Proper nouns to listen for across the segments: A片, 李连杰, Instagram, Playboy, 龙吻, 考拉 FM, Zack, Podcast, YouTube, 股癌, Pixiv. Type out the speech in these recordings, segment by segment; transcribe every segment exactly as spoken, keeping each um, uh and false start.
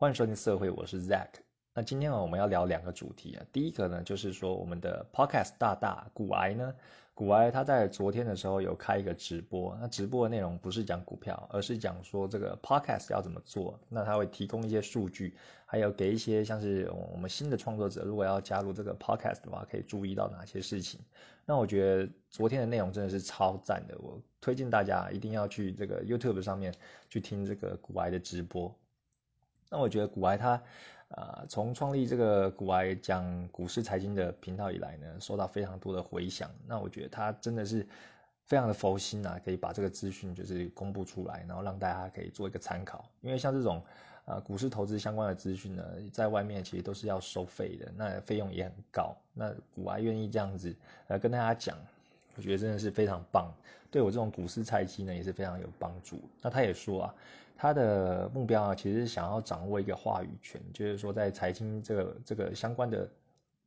欢迎收听社会，我是 Zack。 那今天、啊、我们要聊两个主题、啊、第一个呢就是说我们的 Podcast 大大股癌呢，股癌他在昨天的时候有开一个直播，那直播的内容不是讲股票，而是讲说这个 Podcast 要怎么做，那他会提供一些数据，还有给一些像是我们新的创作者如果要加入这个 Podcast 的话可以注意到哪些事情。那我觉得昨天的内容真的是超赞的，我推荐大家一定要去这个 YouTube 上面去听这个股癌的直播。那我觉得股癌他呃，从创立这个股癌讲股市财经的频道以来呢，受到非常多的回响。那我觉得他真的是非常的佛心啊，可以把这个资讯就是公布出来，然后让大家可以做一个参考。因为像这种呃股市投资相关的资讯呢，在外面其实都是要收费的，那费用也很高。那股癌愿意这样子呃跟大家讲，我觉得真的是非常棒，对我这种股市菜鸡呢也是非常有帮助。那他也说啊，他的目标啊其实是想要掌握一个话语权，就是说在财经这个这个相关的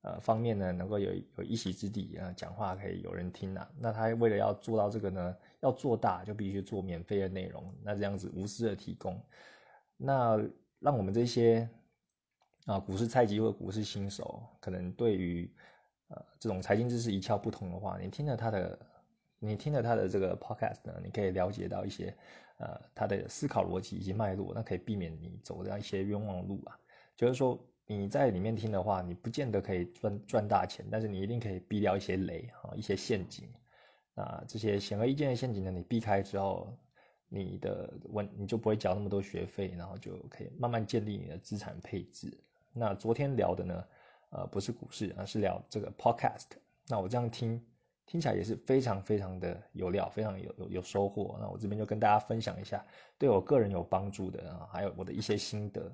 呃方面呢，能够有有一席之地啊、呃，讲话可以有人听啊。那他为了要做到这个呢，要做大就必须做免费的内容，那这样子无私的提供，那让我们这些啊、呃、股市菜鸡或股市新手，可能对于呃，这种财经知识一窍不通的话，你听了他的，你听了他的这个 podcast 呢，你可以了解到一些，呃，他的思考逻辑以及脉络，那可以避免你走到一些冤枉路啊。就是说你在里面听的话，你不见得可以赚赚大钱，但是你一定可以避掉一些雷啊、哦，一些陷阱。那这些显而易见的陷阱呢，你避开之后，你的文你就不会缴那么多学费，然后就可以慢慢建立你的资产配置。那昨天聊的呢？呃，不是股市，而是聊这个 podcast。那我这样听，听起来也是非常非常的有料，非常有有有收获。那我这边就跟大家分享一下，对我个人有帮助的啊，还有我的一些心得。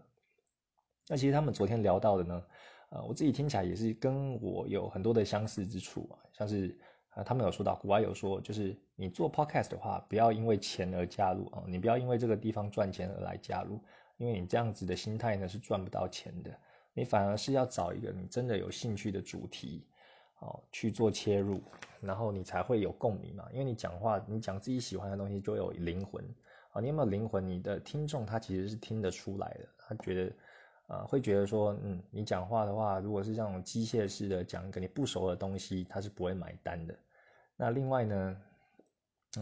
那其实他们昨天聊到的呢，呃，我自己听起来也是跟我有很多的相似之处啊，像是呃，他们有说到，股外有说，就是你做 podcast 的话，不要因为钱而加入啊，你不要因为这个地方赚钱而来加入，因为你这样子的心态呢是赚不到钱的。你反而是要找一个你真的有兴趣的主题、哦、去做切入，然后你才会有共鸣嘛。因为你讲话，你讲自己喜欢的东西就有灵魂、哦、你有没有灵魂，你的听众他其实是听得出来的，他觉得、呃、会觉得说嗯，你讲话的话如果是这种机械式的讲一个你不熟的东西，他是不会买单的。那另外呢，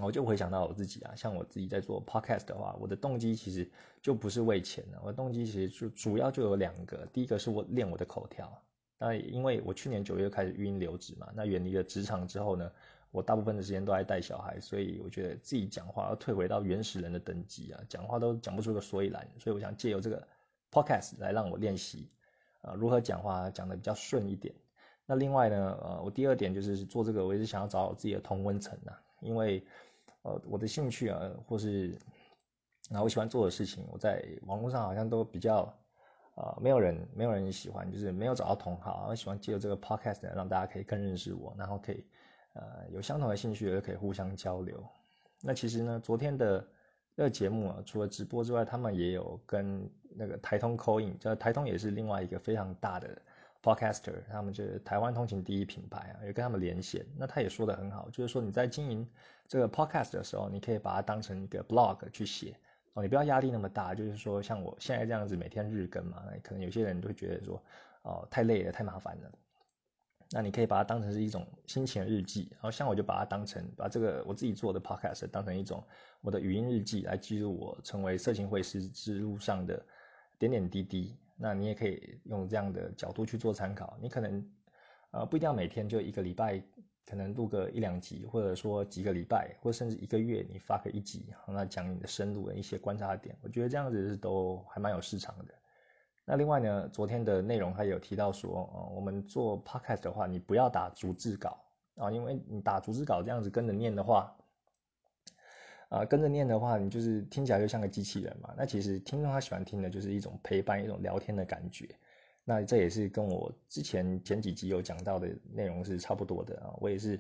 我就回想到我自己啊，像我自己在做 podcast 的话，我的动机其实就不是为钱了、啊，我的动机其实就主要就有两个，第一个是我练我的口条，那因为我去年九月开始育婴留职嘛，那远离了职场之后呢，我大部分的时间都在带小孩，所以我觉得自己讲话要退回到原始人的等级啊，讲话都讲不出个所以然，所以我想借由这个 podcast 来让我练习啊、呃、如何讲话讲得比较顺一点。那另外呢，呃，我第二点就是做这个，我也是想要找我自己的同温层啊。因为呃我的兴趣啊，或是然后我喜欢做的事情，我在网络上好像都比较呃没有人没有人喜欢，就是没有找到同好。我喜欢借由这个 podcast 让大家可以更认识我，然后可以呃有相同的兴趣也可以互相交流。那其实呢，昨天的这个节目啊，除了直播之外，他们也有跟那个台通 call in， 就是台通也是另外一个非常大的 podcaster， 他们就是台湾通勤第一品牌啊，也跟他们连线。那他也说得很好，就是说你在经营这个 podcast 的时候，你可以把它当成一个 blog 去写哦，你不要压力那么大。就是说像我现在这样子每天日更嘛，可能有些人都会觉得说哦太累了太麻烦了，那你可以把它当成是一种心情日记。然后像我就把它当成把这个我自己做的 podcast 当成一种我的语音日记，来记录我成为色情会师之路上的点点滴滴。那你也可以用这样的角度去做参考，你可能呃不一定要每天，就一个礼拜可能录个一两集，或者说几个礼拜，或甚至一个月你发个一集，那讲你的深入的一些观察点，我觉得这样子都还蛮有市场的。那另外呢，昨天的内容他有提到说、呃、我们做 podcast 的话，你不要打逐字稿啊、呃，因为你打逐字稿这样子跟着念的话啊、呃，跟着念的话，你就是听起来就像个机器人嘛。那其实听众他喜欢听的就是一种陪伴，一种聊天的感觉。那这也是跟我之前前几集有讲到的内容是差不多的啊。我也是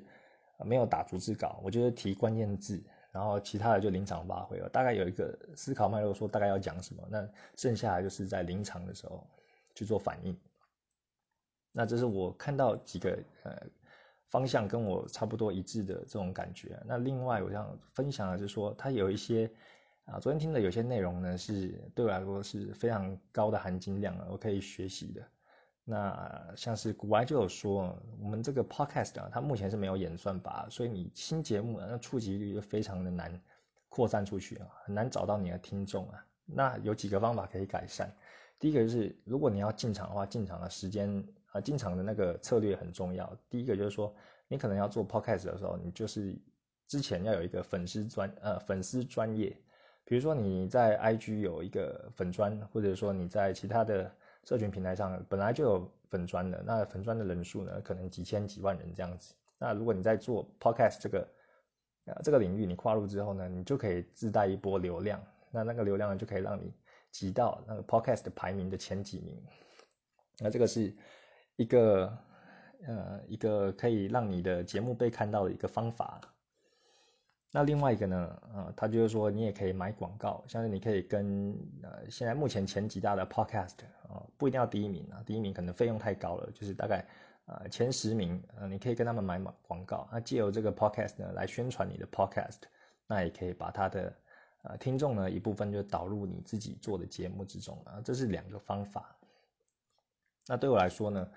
没有打逐字稿，我就是提关键字，然后其他的就临场发挥了。大概有一个思考脉络，说大概要讲什么，那剩下来就是在临场的时候去做反应。那这是我看到几个呃。方向跟我差不多一致的这种感觉。那另外我想分享的是说，它有一些啊，昨天听的有些内容呢，是对我来说是非常高的含金量啊，我可以学习的。那像是古埃就有说，我们这个 podcast 啊，它目前是没有演算法，所以你新节目啊，那触及率就非常的难扩散出去啊，很难找到你的听众啊。那有几个方法可以改善，第一个就是如果你要进场的话，进场的时间啊，进场的那个策略很重要。第一个就是说，你可能要做 podcast 的时候，你就是之前要有一个粉丝专呃粉丝专业。比如说你在 I G 有一个粉专，或者说你在其他的社群平台上本来就有粉专的，那粉专的人数呢，可能几千几万人这样子。那如果你在做 podcast 这个、呃、这个领域，你跨入之后呢，你就可以自带一波流量，那那个流量呢就可以让你挤到那个 podcast 排名的前几名。那这个是一个呃一个可以让你的节目被看到的一个方法。那另外一个呢，呃，他就是说你也可以买广告，像是你可以跟呃现在目前前几大的 podcast 啊、呃，不一定要第一名啊，第一名可能费用太高了，就是大概呃前十名，呃，你可以跟他们买广告，那、啊、借由这个 podcast 呢来宣传你的 podcast， 那也可以把他的呃听众呢一部分就导入你自己做的节目之中啊，这是两个方法。那对我来说呢，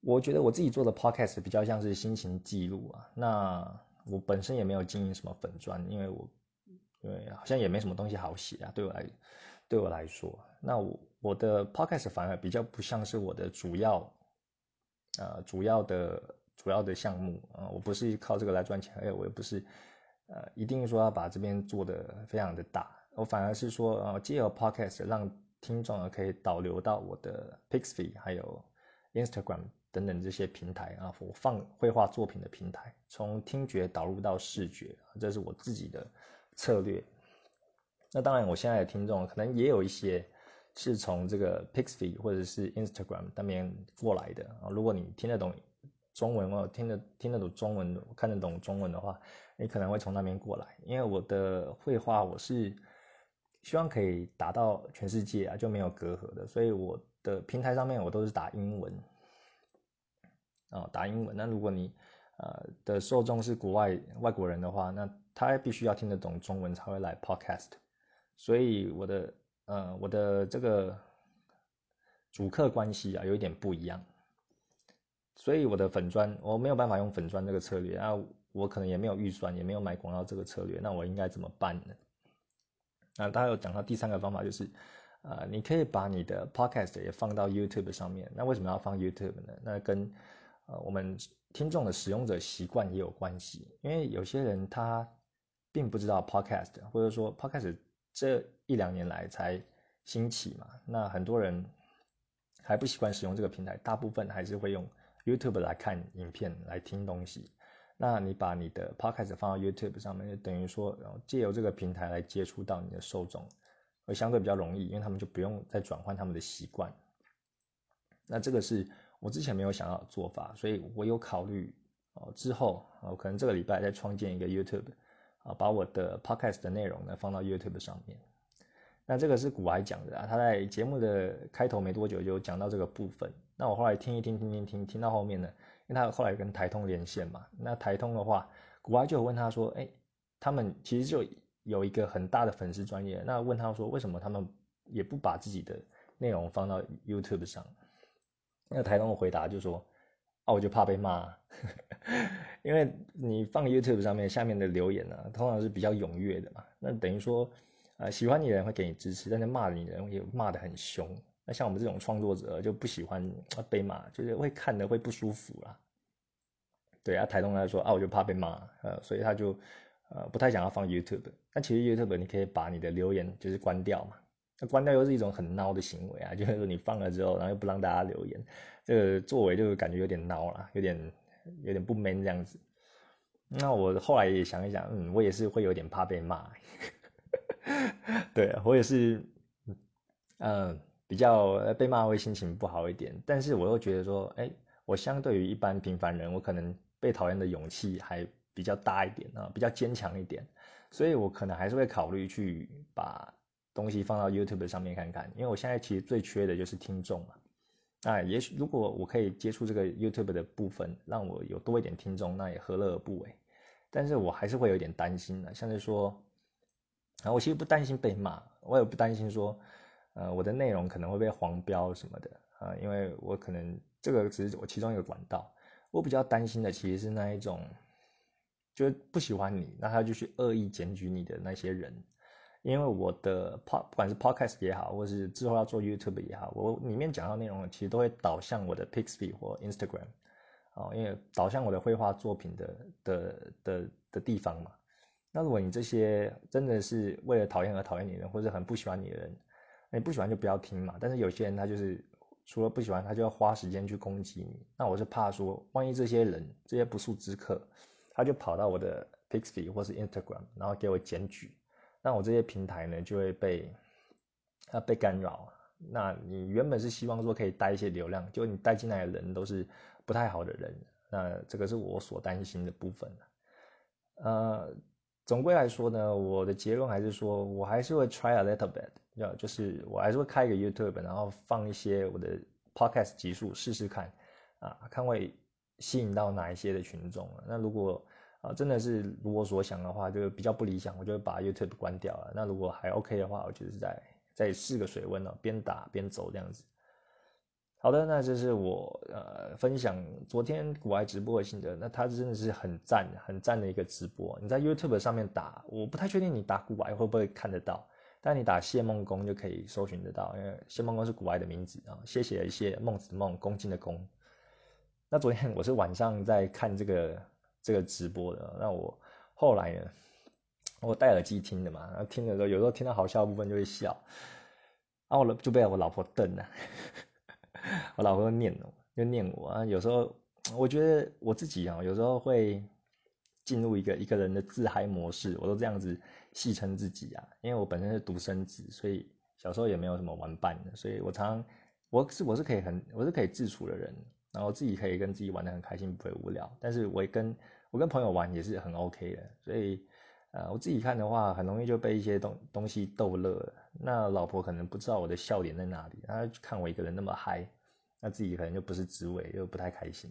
我觉得我自己做的 podcast 比较像是心情记录啊，那。我本身也没有经营什么粉专，因为我因为好像也没什么东西好写啊，对我来对我来说，那我我的 podcast 反而比较不像是我的主要呃主要的主要的项目啊、呃，我不是靠这个来赚钱，哎，我也不是呃一定说要把这边做的非常的大，我反而是说呃借由 podcast 让听众啊可以导流到我的 Pixiv 还有 Instagram。等等这些平台啊，我放绘画作品的平台，从听觉导入到视觉，这是我自己的策略。那当然，我现在的听众可能也有一些是从这个 Pixiv 或者是 Instagram 那边过来的啊。如果你听得懂中文，我听得听得懂中文，看得懂中文的话，你可能会从那边过来。因为我的绘画，我是希望可以打到全世界啊，就没有隔阂的，所以我的平台上面我都是打英文。哦，打英文。那如果你呃的受众是国外外国人的话，那他必须要听得懂中文才会来 podcast。所以我的呃我的这个主客关系啊有一点不一样。所以我的粉专我没有办法用粉专这个策略啊，我可能也没有预算，也没有买广告这个策略，那我应该怎么办呢？那他有讲到第三个方法就是。呃，你可以把你的 podcast 也放到 YouTube 上面。那为什么要放 YouTube 呢？那跟呃我们听众的使用者习惯也有关系。因为有些人他并不知道 podcast， 或者说 podcast 这一两年来才兴起嘛。那很多人还不习惯使用这个平台，大部分还是会用 YouTube 来看影片、来听东西。那你把你的 podcast 放到 YouTube 上面，就等于说，然后借由这个平台来接触到你的受众。而相对比较容易，因为他们就不用再转换他们的习惯。那这个是我之前没有想到的做法，所以我有考虑、呃、之后、呃、可能这个礼拜再创建一个 YouTube、呃、把我的 podcast 的内容呢放到 YouTube 上面。那这个是古埃讲的、啊、他在节目的开头没多久就讲到这个部分。那我后来听一听听听听听到后面呢，因为他后来跟台通连线嘛，那台通的话古埃就有问他说，哎，他们其实就有一个很大的粉丝专业，那问他说为什么他们也不把自己的内容放到 YouTube 上？那台东的回答就说：“啊，我就怕被骂、啊，因为你放 YouTube 上面，下面的留言呢、啊，通常是比较踊跃的嘛。那等于说，呃，喜欢你的人会给你支持，但是骂你的人也骂得很凶。那像我们这种创作者就不喜欢被骂，就是会看的会不舒服啦。对啊，台东他说啊，我就怕被骂，呃，所以他就。”呃，不太想要放 YouTube， 那其实 YouTube 你可以把你的留言就是关掉嘛，那关掉又是一种很孬的行为啊，就是说你放了之后，然后又不让大家留言，这个作为就感觉有点孬啦，有点有点不 man 这样子。那我后来也想一想，嗯，我也是会有点怕被骂，对我也是，嗯、呃，比较被骂会心情不好一点，但是我又觉得说，哎、欸，我相对于一般平凡人，我可能被讨厌的勇气还。比较大一点啊，比较坚强一点，所以我可能还是会考虑去把东西放到 YouTube 上面看看，因为我现在其实最缺的就是听众嘛。那也许如果我可以接触这个 YouTube 的部分，让我有多一点听众，那也何乐而不为。但是我还是会有点担心的、啊，像是说，然后我其实不担心被骂，我也不担心说呃我的内容可能会被黄标什么的啊、呃，因为我可能这个只是我其中一个管道。我比较担心的其实是那一种就是不喜欢你，那他就去恶意检举你的那些人。因为我的不管是 podcast 也好，或是之后要做 YouTube 也好，我里面讲到内容其实都会导向我的 Pixiv 或 Instagram、哦、因为导向我的绘画作品的的的的地方嘛。那如果你这些真的是为了讨厌而讨厌你的人，或者很不喜欢你的人，你不喜欢就不要听嘛。但是有些人他就是除了不喜欢，他就要花时间去攻击你。那我是怕说万一这些人这些不速之客他就跑到我的 Pixiv 或是 Instagram 然后给我检举，那我这些平台呢就会被、啊、被干扰。那你原本是希望说可以带一些流量，结果你带进来的人都是不太好的人，那这个是我所担心的部分。呃，总归来说呢，我的结论还是说我还是会 try a little bit， 就是我还是会开一个 YouTube 然后放一些我的 podcast 集数试试看啊，看会吸引到哪一些的群众。那如果啊、呃，真的是如我所想的话，就比较不理想，我就会把 YouTube 关掉了。那如果还 OK 的话，我就是在在试个水温哦，边打边走这样子。好的，那这是我呃分享昨天古埃直播的心得。那它真的是很赞很赞的一个直播。你在 YouTube 上面打，我不太确定你打古埃会不会看得到，但你打谢梦公就可以搜寻得到，因为谢梦公是古埃的名字啊、哦。谢谢一些孟子孟恭敬的恭。那昨天我是晚上在看这个。这个直播的，那我后来呢，我戴耳机听的嘛，然后听的时候有时候听到好笑的部分就会笑，然后我就被我老婆瞪了、啊，我老婆就念我，就念我啊。有时候我觉得我自己啊，有时候会进入一个一个人的自嗨模式，我都这样子戏称自己啊，因为我本身是独生子，所以小时候也没有什么玩伴的，所以我常常我是我是可以很我是可以自处的人，然后自己可以跟自己玩得很开心，不会无聊，但是我跟我跟朋友玩也是很 OK 的，所以，呃，我自己看的话，很容易就被一些东东西逗乐了。那老婆可能不知道我的笑点在哪里，她看我一个人那么嗨，那自己可能就不是滋味，就不太开心。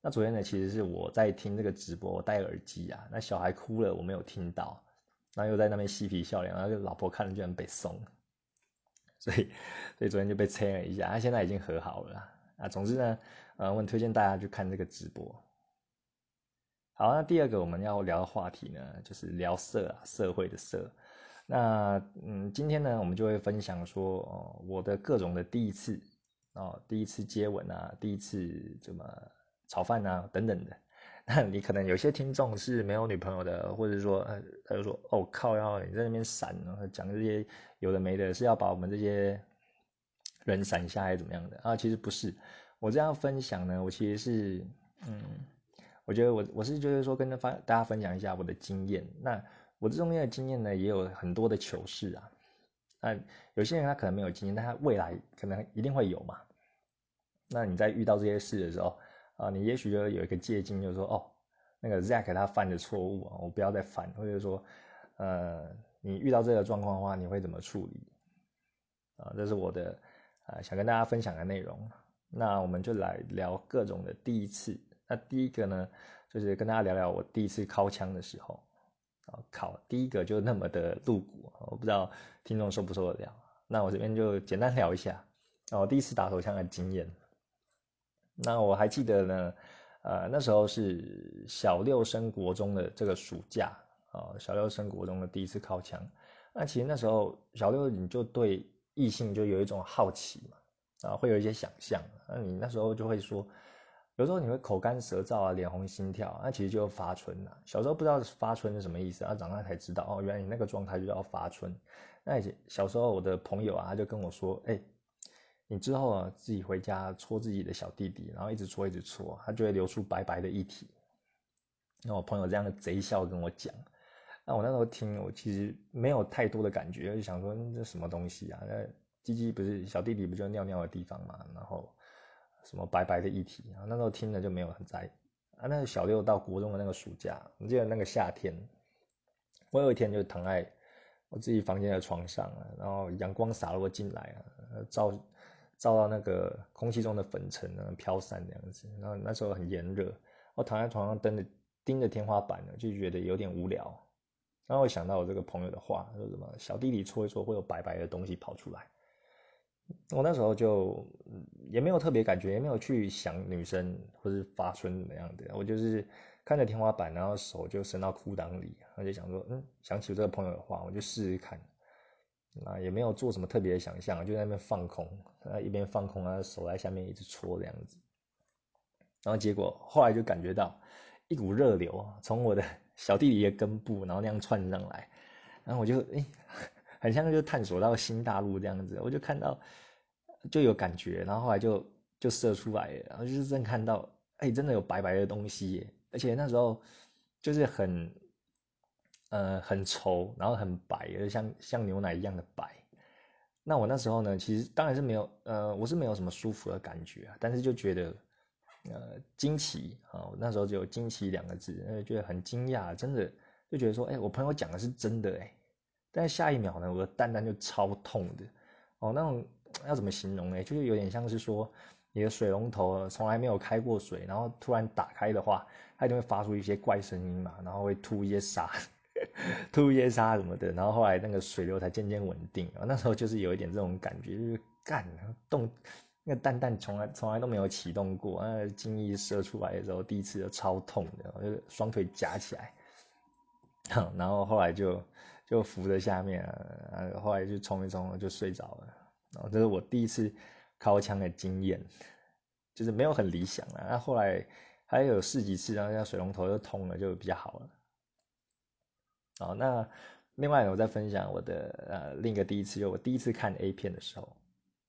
那昨天呢，其实是我在听这个直播，我戴耳机啊，那小孩哭了，我没有听到，然后又在那边嬉皮笑脸，然后老婆看了居然被送，所以，所以昨天就被催了一下。她、啊、现在已经和好了啊。总之呢，呃，我很推荐大家去看这个直播。好，那第二个我们要聊的话题呢，就是聊社啊，社会的社。那嗯，今天呢，我们就会分享说，哦、我的各种的第一次，哦，第一次接吻啊，第一次怎么炒饭啊，等等的。那你可能有些听众是没有女朋友的，或者说，呃、他就说，哦靠，要你在那边闪，然后讲这些有的没的，是要把我们这些人闪下来怎么样的啊？其实不是，我这样分享呢，我其实是嗯。我觉得我我是就是说跟大家分享一下我的经验。那我这中间的经验呢，也有很多的糗事啊。那有些人他可能没有经验，但他未来可能一定会有嘛。那你在遇到这些事的时候啊、呃，你也许就有一个借鉴，就是说哦，那个 Zack 他犯的错误啊，我不要再犯，或者说呃，你遇到这个状况的话，你会怎么处理？啊、呃，这是我的啊、呃、想跟大家分享的内容。那我们就来聊各种的第一次。那第一个呢，就是跟大家聊聊我第一次尻枪的时候，啊，靠，第一个就那么的露骨，我不知道听众受不受得了。那我这边就简单聊一下，我、哦、第一次打手枪的经验。那我还记得呢，呃，那时候是小六升国中的这个暑假，啊、哦，小六升国中的第一次尻枪。那其实那时候小六你就对异性就有一种好奇嘛，啊，会有一些想象。那你那时候就会说。有时候你会口干舌燥啊，脸红心跳、啊，那其实就发春了、啊。小时候不知道发春是什么意思，啊，长大才知道哦，原来你那个状态就叫发春。那以前小时候我的朋友啊，他就跟我说，哎、欸，你之后啊自己回家搓自己的小弟弟，然后一直搓一直搓，他就会流出白白的液体。那我朋友这样的贼笑跟我讲，那我那时候听我其实没有太多的感觉，就想说这什么东西啊？那鸡鸡不是小弟弟不就尿尿的地方嘛，然后。什么白白的议题啊？那时候听了就没有很在意啊。那个小六到国中的那个暑假，我记得那个夏天，我有一天就躺在我自己房间的床上、啊、然后阳光洒落进来啊，照照到那个空气中的粉尘啊飘散这样子。然后那时候很炎热，我躺在床上盯着盯着天花板呢，就觉得有点无聊。然后我想到我这个朋友的话，说什么小弟弟搓一搓会有白白的东西跑出来。我那时候就也没有特别感觉，也没有去想女生或是发春那样的，我就是看着天花板，然后手就伸到裤裆里，我就想说，嗯，想起我这个朋友的话，我就试试看。那也没有做什么特别的想象，就在那边放空，一边放空啊，手在下面一直搓这样子。然后结果后来就感觉到一股热流从我的小弟弟的根部，然后那样窜上来，然后我就诶，很像就探索到新大陆这样子，我就看到就有感觉，然后后来就就射出来了，然后就是真看到，哎，真的有白白的东西耶，而且那时候就是很呃很稠，然后很白，就像像牛奶一样的白。那我那时候呢，其实当然是没有呃，我是没有什么舒服的感觉啊，但是就觉得。呃，惊奇啊！我那时候只有惊奇两个字，呃，觉得很惊讶，真的就觉得说，哎、欸，我朋友讲的是真的哎、欸。但是下一秒呢，我的蛋蛋就超痛的哦，那种要怎么形容呢？就是有点像是说，你的水龙头从来没有开过水，然后突然打开的话，它就会发出一些怪声音嘛，然后会吐一些沙，吐一些沙什么的，然后后来那个水流才渐渐稳定啊。那时候就是有一点这种感觉，就是干动。那个蛋蛋从来从来都没有启动过，那精液射出来的时候，第一次就超痛的，我就双腿夹起来，然后后来就就扶着下面、啊，后来就冲一冲就睡着了。然后这是我第一次尻枪的经验，就是没有很理想啊。那后来还有试几次，然后那水龙头就通了，就比较好了。好，那另外我再分享我的呃另一个第一次，就我第一次看 A 片的时候，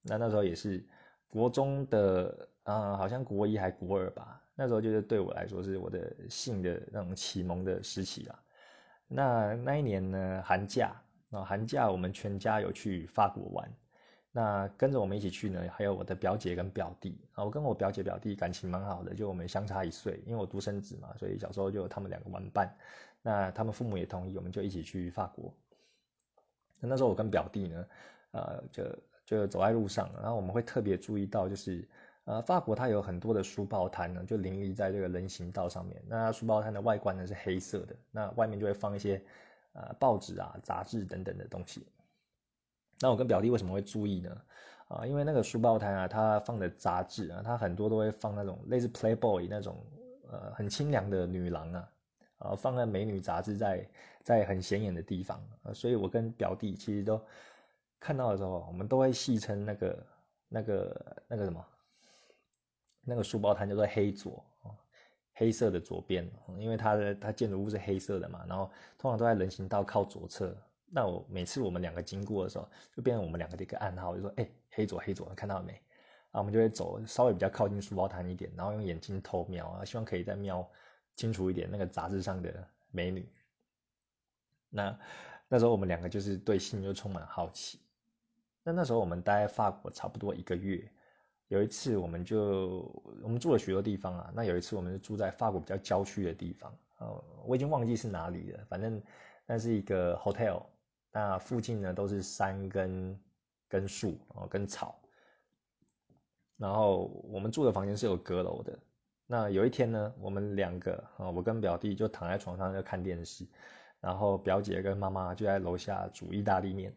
那那时候也是。国中的啊、呃，好像国一还国二吧，那时候就是对我来说是我的性的那种启蒙的时期啦。那那一年呢，寒假啊，寒假我们全家有去法国玩，那跟着我们一起去呢，还有我的表姐跟表弟啊，我跟我表姐表弟感情蛮好的，就我们相差一岁，因为我独生子嘛，所以小时候就有他们两个玩伴，那他们父母也同意，我们就一起去法国。那那时候我跟表弟呢，呃，就。就走在路上，然后我们会特别注意到，就是呃，法国它有很多的书报摊呢，就林立在这个人行道上面。那书报摊的外观呢是黑色的，那外面就会放一些呃报纸啊、杂志等等的东西。那我跟表弟为什么会注意呢？啊、呃，因为那个书报摊啊，它放的杂志啊，它很多都会放那种类似 Playboy 那种呃很清凉的女郎啊，啊、呃，放在美女杂志在在很显眼的地方、呃，所以我跟表弟其实都。看到的时候，我们都会戏称那个、那个、那个什么，那个书包摊叫做黑左，黑色的左边，因为它的它建筑物是黑色的嘛，然后通常都在人行道靠左侧。那我每次我们两个经过的时候，就变成我们两个的一个暗号，就说：“哎、欸，黑左，黑左，看到了没？”啊，我们就会走稍微比较靠近书包摊一点，然后用眼睛偷瞄啊，希望可以再瞄清楚一点那个杂志上的美女。那那时候我们两个就是对性就充满好奇。那那时候我们待在法国差不多一个月，有一次我们就我们住了许多地方啊。那有一次我们就住在法国比较郊区的地方，呃，我已经忘记是哪里了，反正那是一个 hotel。那附近呢都是山跟跟树哦跟草，然后我们住的房间是有阁楼的。那有一天呢，我们两个啊、呃，我跟表弟就躺在床上在看电视，然后表姐跟妈妈就在楼下煮意大利面。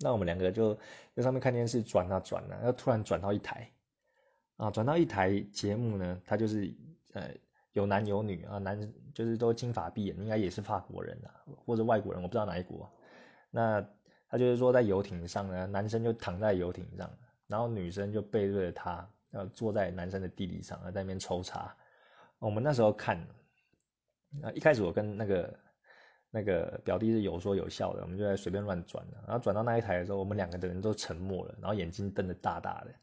那我们两个就在上面看电视转啊转啊，又突然转到一台，啊，转到一台节目呢，它就是呃有男有女啊，男就是都金发碧眼，应该也是法国人啊，或者外国人，我不知道哪一国。那他就是说在游艇上呢，男生就躺在游艇上，然后女生就背对着他，要坐在男生的弟弟上，在那边抽插。我们那时候看，啊，一开始我跟那个。那个表弟是有说有笑的，我们就在随便乱转了。然后转到那一台的时候，我们两个的人都沉默了，然后眼睛瞪得大大的。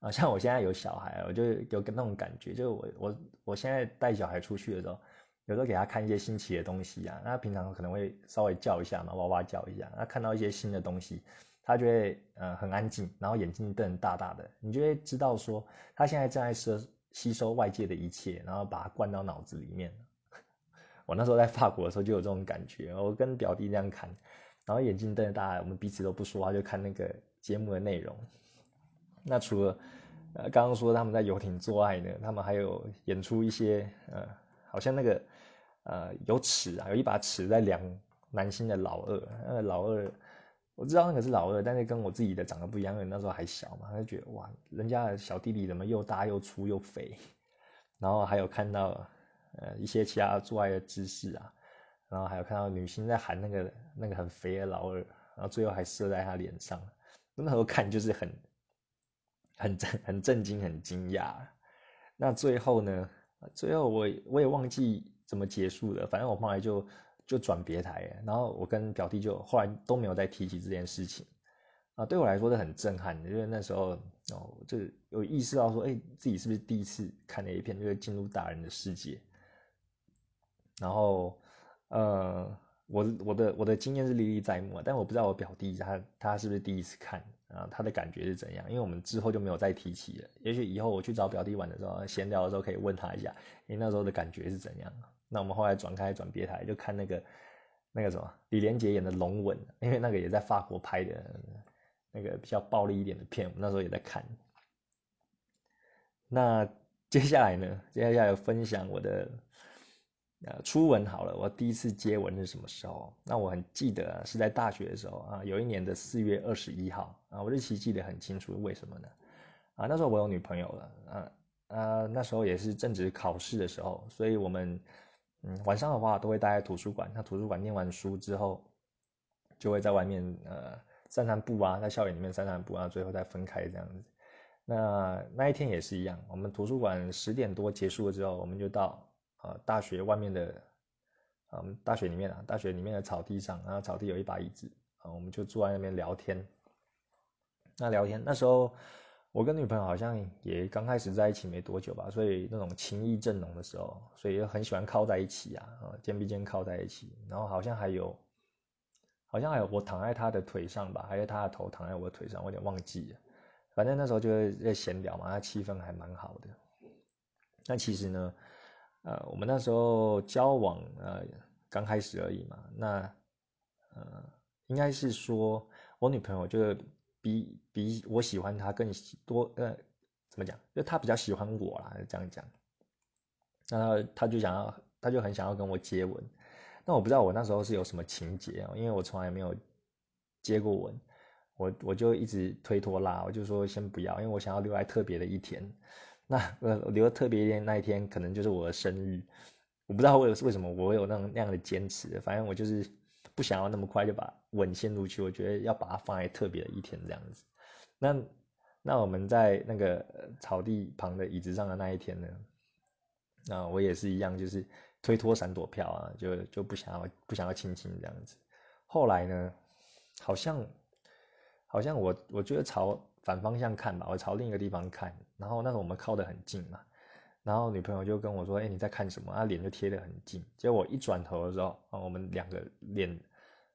啊，像我现在有小孩，我就有那种感觉，就是我我我现在带小孩出去的时候，有时候给他看一些新奇的东西啊，那平常可能会稍微叫一下嘛，哇哇叫一下。那看到一些新的东西，他就会呃很安静，然后眼睛瞪得大大的，你就会知道说他现在正在吸吸收外界的一切，然后把它灌到脑子里面。我那时候在法国的时候就有这种感觉，我跟表弟这样看，然后眼睛瞪大，我们彼此都不说话，就看那个节目的内容。那除了呃刚刚说他们在游艇做爱呢，他们还有演出一些呃，好像那个呃有尺啊，有一把尺在量男星的老二，那个老二我知道那个是老二，但是跟我自己的长得不一样，因为那时候还小嘛，他就觉得哇，人家的小弟弟怎么又大又粗又肥，然后还有看到呃一些其他做爱的姿势啊，然后还有看到女星在喊那个那个很肥的老二，然后最后还射在他脸上，那时候看就是很很震很震惊很惊讶。那最后呢，最后我我也忘记怎么结束了，反正我后来就就转别台，然后我跟表弟就后来都没有再提起这件事情啊。对我来说是很震撼的，因为那时候哦，就有意识到说，哎、欸，自己是不是第一次看 A 片，就是进入大人的世界。然后，呃，我我的我的经验是历历在目，但我不知道我表弟他他是不是第一次看啊，他的感觉是怎样？因为我们之后就没有再提起了。也许以后我去找表弟玩的时候，闲聊的时候可以问他一下，你、欸、那时候的感觉是怎样？那我们后来转开转别台就看那个那个什么李连杰演的《龙吻》，因为那个也在法国拍的那个比较暴力一点的片，我们那时候也在看。那接下来呢？接下来分享我的呃初吻好了，我第一次接吻是什么时候？那我很记得、啊、是在大学的时候啊，有一年的四月二十一号啊，我日期记得很清楚，为什么呢？啊，那时候我有女朋友了，啊啊，那时候也是正值考试的时候，所以我们。嗯，晚上的话都会待在图书馆，那图书馆念完书之后就会在外面呃散散步啊，在校园里面散散步啊，最后再分开这样子。那那一天也是一样，我们图书馆十点多结束了之后，我们就到呃大学外面的嗯、呃、大学里面啊，大学里面的草地上，然后草地有一把椅子啊、呃、我们就坐在那边聊天。那聊天那时候我跟女朋友好像也刚开始在一起没多久吧，所以那种情意正浓的时候，所以很喜欢靠在一起啊，肩并肩靠在一起，然后好像还有，好像还有我躺在她的腿上吧，还是她的头躺在我的腿上，我有点忘记了。反正那时候就在闲聊嘛，那气氛还蛮好的。那其实呢，呃，我们那时候交往呃刚开始而已嘛，那呃应该是说我女朋友就。比比我喜欢他更多，呃，怎么讲？就他比较喜欢我啦，这样讲。那他他就想要，他就很想要跟我接吻。那我不知道我那时候是有什么情节啊、哦，因为我从来没有接过吻，我我就一直推脱啦，我就说先不要，因为我想要留在特别的一天。那呃，我留在特别一天那一天，可能就是我的生日。我不知道我有为什么我有那种那样的坚持，反正我就是。不想要那么快就把吻献出去，我觉得要把它放在特别的一天这样子。那那我们在那个草地旁的椅子上的那一天呢，那我也是一样，就是推脱闪躲票啊，就就不想要不想要亲亲这样子。后来呢，好像好像我我觉得朝反方向看吧，我朝另一个地方看，然后那时候我们靠得很近嘛，然后女朋友就跟我说：“哎、欸，你在看什么？”啊，脸就贴得很近。结果我一转头的时候，啊，我们两个脸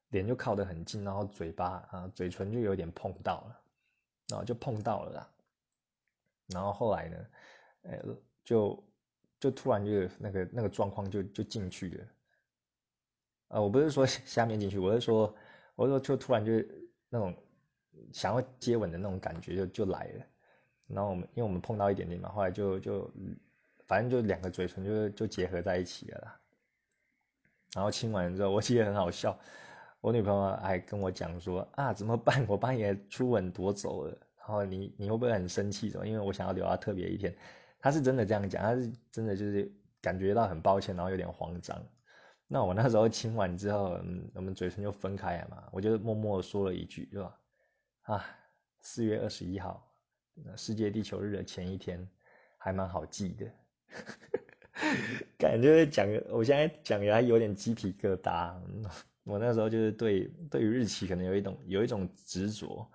脸就靠得很近，然后嘴巴啊，嘴唇就有点碰到了，然后就碰到了啦。然后后来呢，哎、欸，就就突然就那个那个状况就就进去了。啊，我不是说下面进去，我是说，我是说就突然就那种想要接吻的那种感觉就就来了。然后我们因为我们碰到一点点嘛，后来就就。反正就两个嘴唇就就结合在一起了啦，然后亲完之后，我记得很好笑，我女朋友还跟我讲说啊，怎么办？我把你的初吻夺走了，然后你你会不会很生气？因为我想要留到特别一天，她是真的这样讲，她是真的就是感觉到很抱歉，然后有点慌张。那我那时候亲完之后，嗯，我们嘴唇就分开了嘛，我就默默说了一句，对吧？啊，四月二十一号，世界地球日的前一天，还蛮好记的。感觉讲，我现在讲也还有点鸡皮疙瘩。我那时候就是对对于日期可能有一种有一种执着。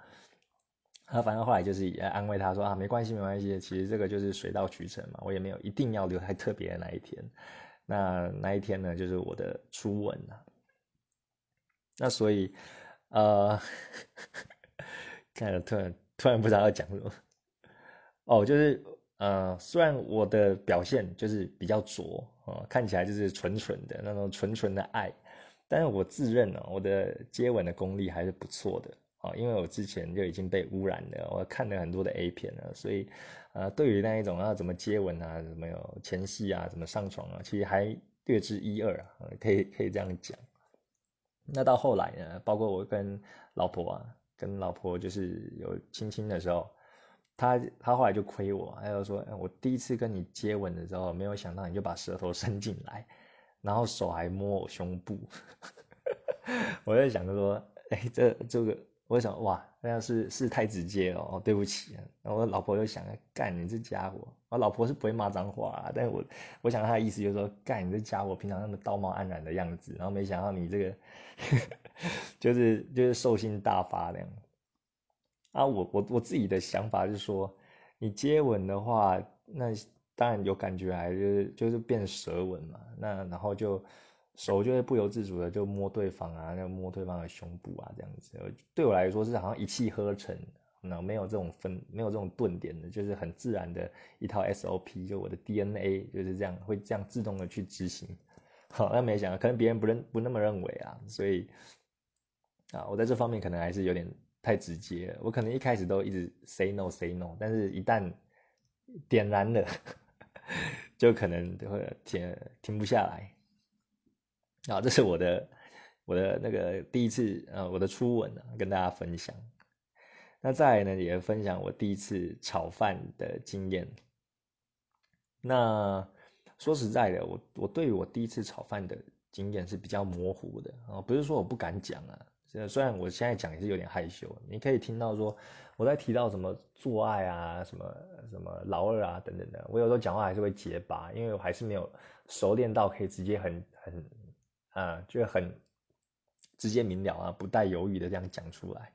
他、啊、反正后来就是也安慰他说啊，没关系没关系，其实这个就是水到渠成嘛，我也没有一定要留在特别的那一天。那那一天呢，就是我的初吻啊。那所以呃，看了突然突然不知道要讲什么。哦，就是。呃，虽然我的表现就是比较拙、呃、看起来就是纯纯的那种纯纯的爱，但是我自认呢、哦，我的接吻的功力还是不错的、呃、因为我之前就已经被污染了，我看了很多的 A 片了，所以呃，对于那一种啊，怎么接吻啊，怎么有前戏啊，怎么上床啊，其实还略知一二啊，可以可以这样讲。那到后来呢，包括我跟老婆啊，跟老婆就是有亲亲的时候，她她后来就亏我，她就说、欸、我第一次跟你接吻的时候，没有想到你就把舌头伸进来，然后手还摸我胸部。我就想说，哎、欸，这这个我想哇，那要是是太直接了哦，对不起、啊。然后我老婆就想，干你这家伙，我老婆是不会骂脏话、啊，但我我想她的意思就是说，干你这家伙平常那么道貌岸然的样子，然后没想到你这个就是就是兽性大发那样。啊，我我我自己的想法是说，你接吻的话，那当然有感觉来，就是就是变舌吻嘛，那然后就。手就会不由自主的就摸对方啊，就摸对方的胸部啊，这样子对我来说是好像一气呵成，那没有这种分，没有这种顿点的，就是很自然的一套 S O P， 就我的 D N A 就是这样，会这样自动的去执行。好，那没想到可能别人不认不那么认为啊，所以啊，我在这方面可能还是有点太直接了。我可能一开始都一直 say no say no， 但是一旦点燃了，就可能会停停不下来。啊，这是我的我的那个第一次呃我的初吻、啊、跟大家分享。那再来呢，也分享我第一次炒饭的经验。那说实在的，我我对于我第一次炒饭的经验是比较模糊的啊，不是说我不敢讲啊，虽然我现在讲也是有点害羞。你可以听到说我在提到什么做爱啊，什么什么老二啊等等的，我有时候讲话还是会结巴，因为我还是没有熟练到可以直接很很。啊，就很直接明了啊，不带犹豫的这样讲出来。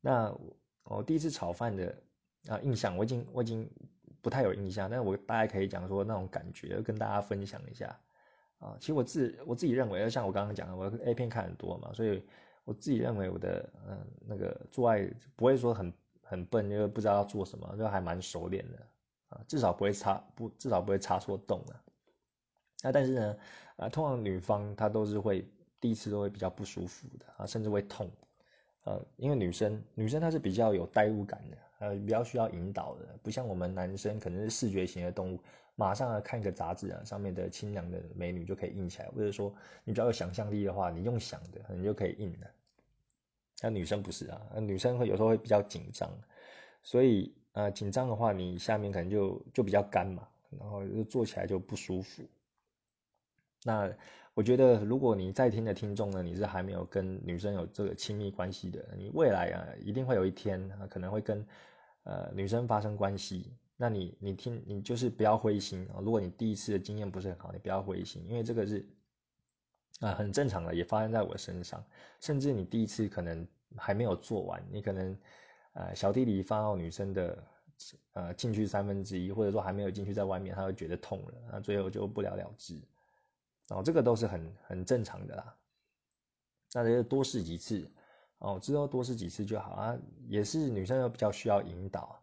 那我第一次炒饭的啊印象，我已经我已经不太有印象，但我大概可以讲说那种感觉，跟大家分享一下啊。其实我自我自己认为，像我刚刚讲的，我 A 片看很多嘛，所以我自己认为我的嗯、呃、那个做爱不会说很很笨，就是不知道要做什么，就还蛮熟练的啊，至少不会插不至少不会插错洞啊。那但是呢，呃，通常女方她都是会第一次都会比较不舒服的啊，甚至会痛，呃，因为女生女生她是比较有代入感的，呃，比较需要引导的，不像我们男生可能是视觉型的动物，马上啊看个杂志啊，上面的清凉的美女就可以硬起来，或者说你比较有想象力的话，你用想的你就可以硬了。那女生不是啊，女生会有时候会比较紧张，所以呃紧张的话，你下面可能就就比较干嘛，然后就做起来就不舒服。那我觉得如果你在听的听众呢，你是还没有跟女生有这个亲密关系的，你未来啊一定会有一天、啊、可能会跟呃女生发生关系，那你你听你就是不要灰心啊、哦、如果你第一次的经验不是很好，你不要灰心，因为这个是啊、呃、很正常的，也发生在我身上，甚至你第一次可能还没有做完，你可能呃小弟弟放到女生的呃进去三分之一，或者说还没有进去在外面，他就觉得痛了，那最后就不了了之。哦，这个都是很很正常的啦，那就多试几次哦，之后多试几次就好啊。也是女生又比较需要引导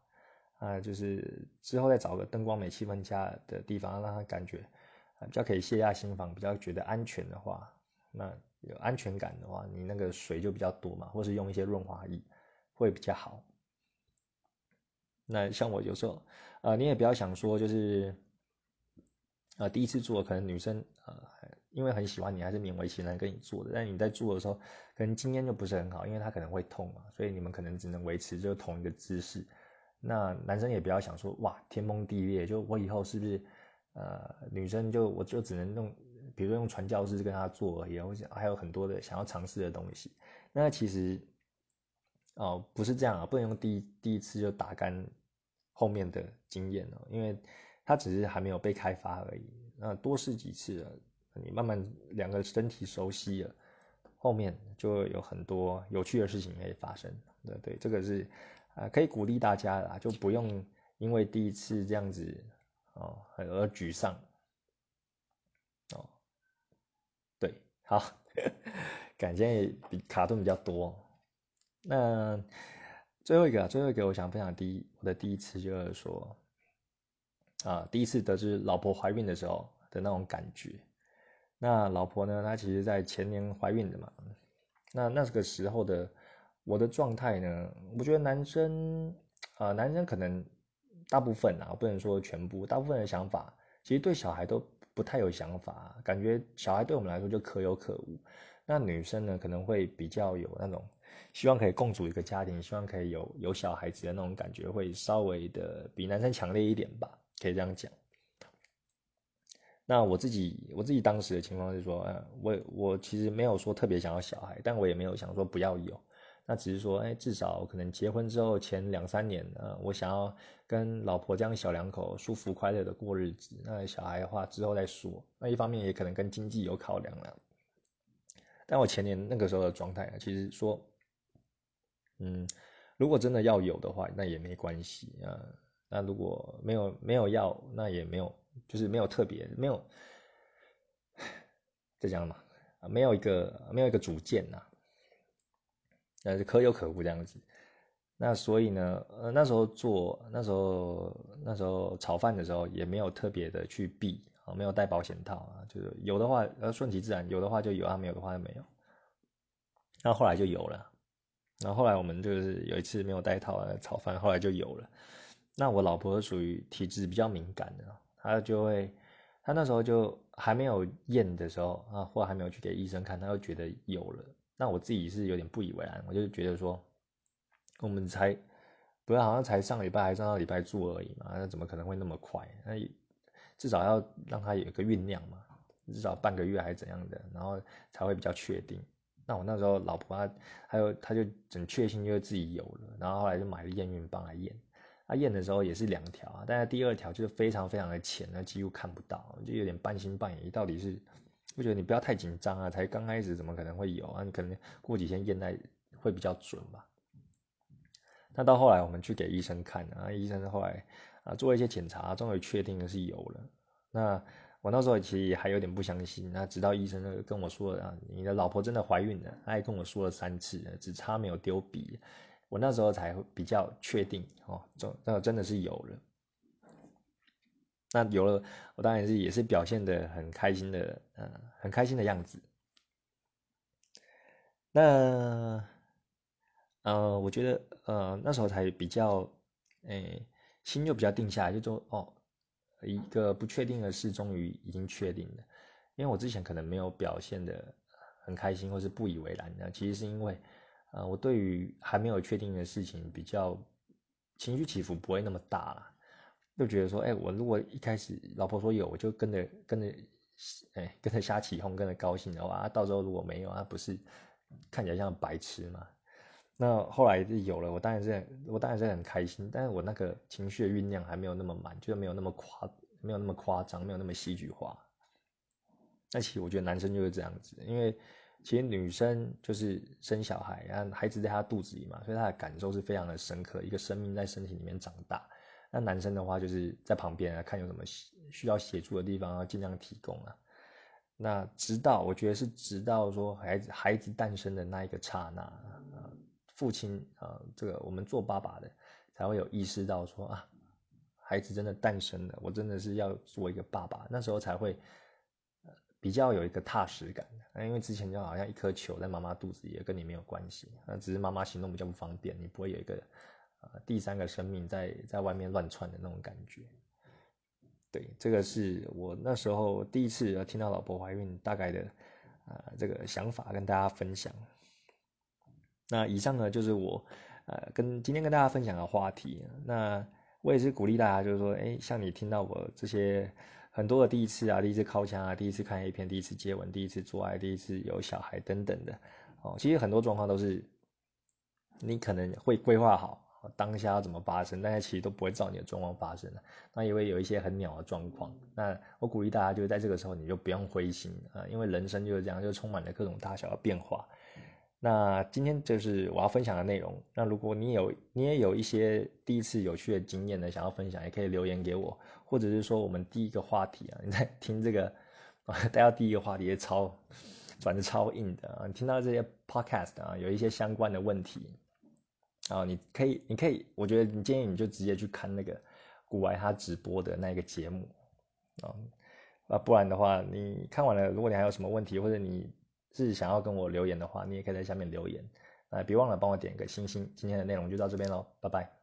啊，就是之后再找个灯光美、气氛佳的地方，让她感觉、啊、比较可以卸下心防，比较觉得安全的话，那有安全感的话，你那个水就比较多嘛，或是用一些润滑液会比较好。那像我有时候，呃，你也不要想说就是。呃，第一次做可能女生呃，因为很喜欢你，还是勉为其难跟你做的。但你在做的时候，可能经验就不是很好，因为她可能会痛嘛，所以你们可能只能维持就同一个姿势。那男生也不要想说哇天崩地裂，就我以后是不是呃女生就我就只能用，比如说用传教士跟她做而已，或者还有很多的想要尝试的东西。那其实哦、呃、不是这样啊，不能用第一第一次就打干后面的经验哦，因为。它只是还没有被开发而已，那多试几次了，你慢慢两个身体熟悉了，后面就有很多有趣的事情可以发生。对对，这个是、呃、可以鼓励大家啦，就不用因为第一次这样子哦而沮丧哦。对，好，感觉比卡顿比较多。那最后一个，最后一个我想分享第一我的第一次就是说。啊，第一次得知老婆怀孕的时候的那种感觉。那老婆呢，她其实在前年怀孕的嘛。那那个时候的我的状态呢，我觉得男生啊、呃，男生可能大部分啊，不能说全部，大部分的想法其实对小孩都不太有想法，感觉小孩对我们来说就可有可无。那女生呢，可能会比较有那种希望可以共组一个家庭，希望可以有有小孩子的那种感觉，会稍微的比男生强烈一点吧，可以这样讲。那我自己我自己当时的情况是说，嗯，我我其实没有说特别想要小孩，但我也没有想说不要有，那只是说，哎，至少可能结婚之后前两三年，呃，我想要跟老婆这样小两口舒服快乐的过日子。那小孩的话之后再说。那一方面也可能跟经济有考量了。但我前年那个时候的状态啊，其实说，嗯，如果真的要有的话，那也没关系啊，呃。那如果没有没有要，那也没有，就是没有特别没有，就这样嘛，啊，没有一个没有一个主见呐，啊，但是可有可无这样子。那所以呢，呃，那时候做那时候那时候炒饭的时候也没有特别的去避。没有带保险套啊，就是有的话呃顺其自然，有的话就有啊，没有的话就没有。那后来就有了，然后后来我们就是有一次没有带套啊炒饭，后来就有了。那我老婆属于体质比较敏感的，她就会，她那时候就还没有验的时候啊，或还没有去给医生看，她就觉得有了。那我自己是有点不以为然，我就觉得说，我们才不是好像才上礼拜还上到礼拜住而已嘛，那怎么可能会那么快？那至少要让他有一个酝酿嘛，至少半个月还是怎样的，然后才会比较确定。那我那时候老婆她还有她就很确信就是自己有了，然后后来就买了验孕棒来验。她验的时候也是两条啊，但是第二条就是非常非常的浅，那几乎看不到，就有点半信半疑。到底是我觉得你不要太紧张啊，才刚开始怎么可能会有啊？你可能过几天验来会比较准吧。那到后来我们去给医生看啊，医生后来。啊，做一些检查，终于确定的是有了。那我那时候其实还有点不相信，那直到医生跟我说啊，你的老婆真的怀孕了，他也跟我说了三次，只差没有丢笔，我那时候才比较确定哦，那真的是有了。那有了，我当然是也是表现得很开心的，呃，很开心的样子。那，呃，我觉得呃那时候才比较，诶。心就比较定下来，就说哦，一个不确定的事终于已经确定了。因为我之前可能没有表现的很开心，或是不以为然的，其实是因为，呃，我对于还没有确定的事情比较情绪起伏不会那么大啦，就觉得说，哎，我如果一开始老婆说有，我就跟着跟着，哎，跟着瞎起哄，跟着高兴的话，啊，到时候如果没有啊，不是看起来像白痴嘛。那后来是有了，我当然是，我当然是很开心，但是我那个情绪的酝酿还没有那么满，就是没有那么夸，没有那么夸张，没有那么戏剧化。那其实我觉得男生就是这样子，因为其实女生就是生小孩，然后孩子在她肚子里嘛，所以她的感受是非常的深刻，一个生命在身体里面长大。那男生的话就是在旁边啊，看有什么需要协助的地方啊，尽量提供啊。那直到我觉得是直到说孩子孩子诞生的那一个刹那。父亲啊、呃，这个我们做爸爸的才会有意识到说啊，孩子真的诞生了，我真的是要做一个爸爸，那时候才会、呃、比较有一个踏实感。那因为之前就好像一颗球在妈妈肚子也跟你没有关系，那只是妈妈行动比较不方便，你不会有一个、呃、第三个生命在在外面乱窜的那种感觉。对，这个是我那时候第一次听到老婆怀孕大概的啊、呃、这个想法跟大家分享。那以上呢就是我，呃，跟今天跟大家分享的话题。那我也是鼓励大家，就是说，哎，像你听到我这些很多的第一次啊，第一次靠枪啊，第一次看 A 片，第一次接吻，第一次做爱，第一次有小孩等等的，哦，其实很多状况都是你可能会规划好当下要怎么发生，但是其实都不会照你的状况发生的。那也会有一些很鸟的状况。那我鼓励大家，就是在这个时候你就不用灰心啊、呃，因为人生就是这样，就充满了各种大小的变化。那今天就是我要分享的内容。那如果你有你也有一些第一次有趣的经验呢，想要分享，也可以留言给我，或者是说我们第一个话题啊，你在听这个，带到第一个话题也超转的超硬的啊，你听到这些 podcast 啊，有一些相关的问题啊，你可以你可以，我觉得你建议你就直接去看那个古玩他直播的那个节目啊，那不然的话，你看完了，如果你还有什么问题，或者你是想要跟我留言的话，你也可以在下面留言。那别忘了帮我点个星星。今天的内容就到这边咯，拜拜。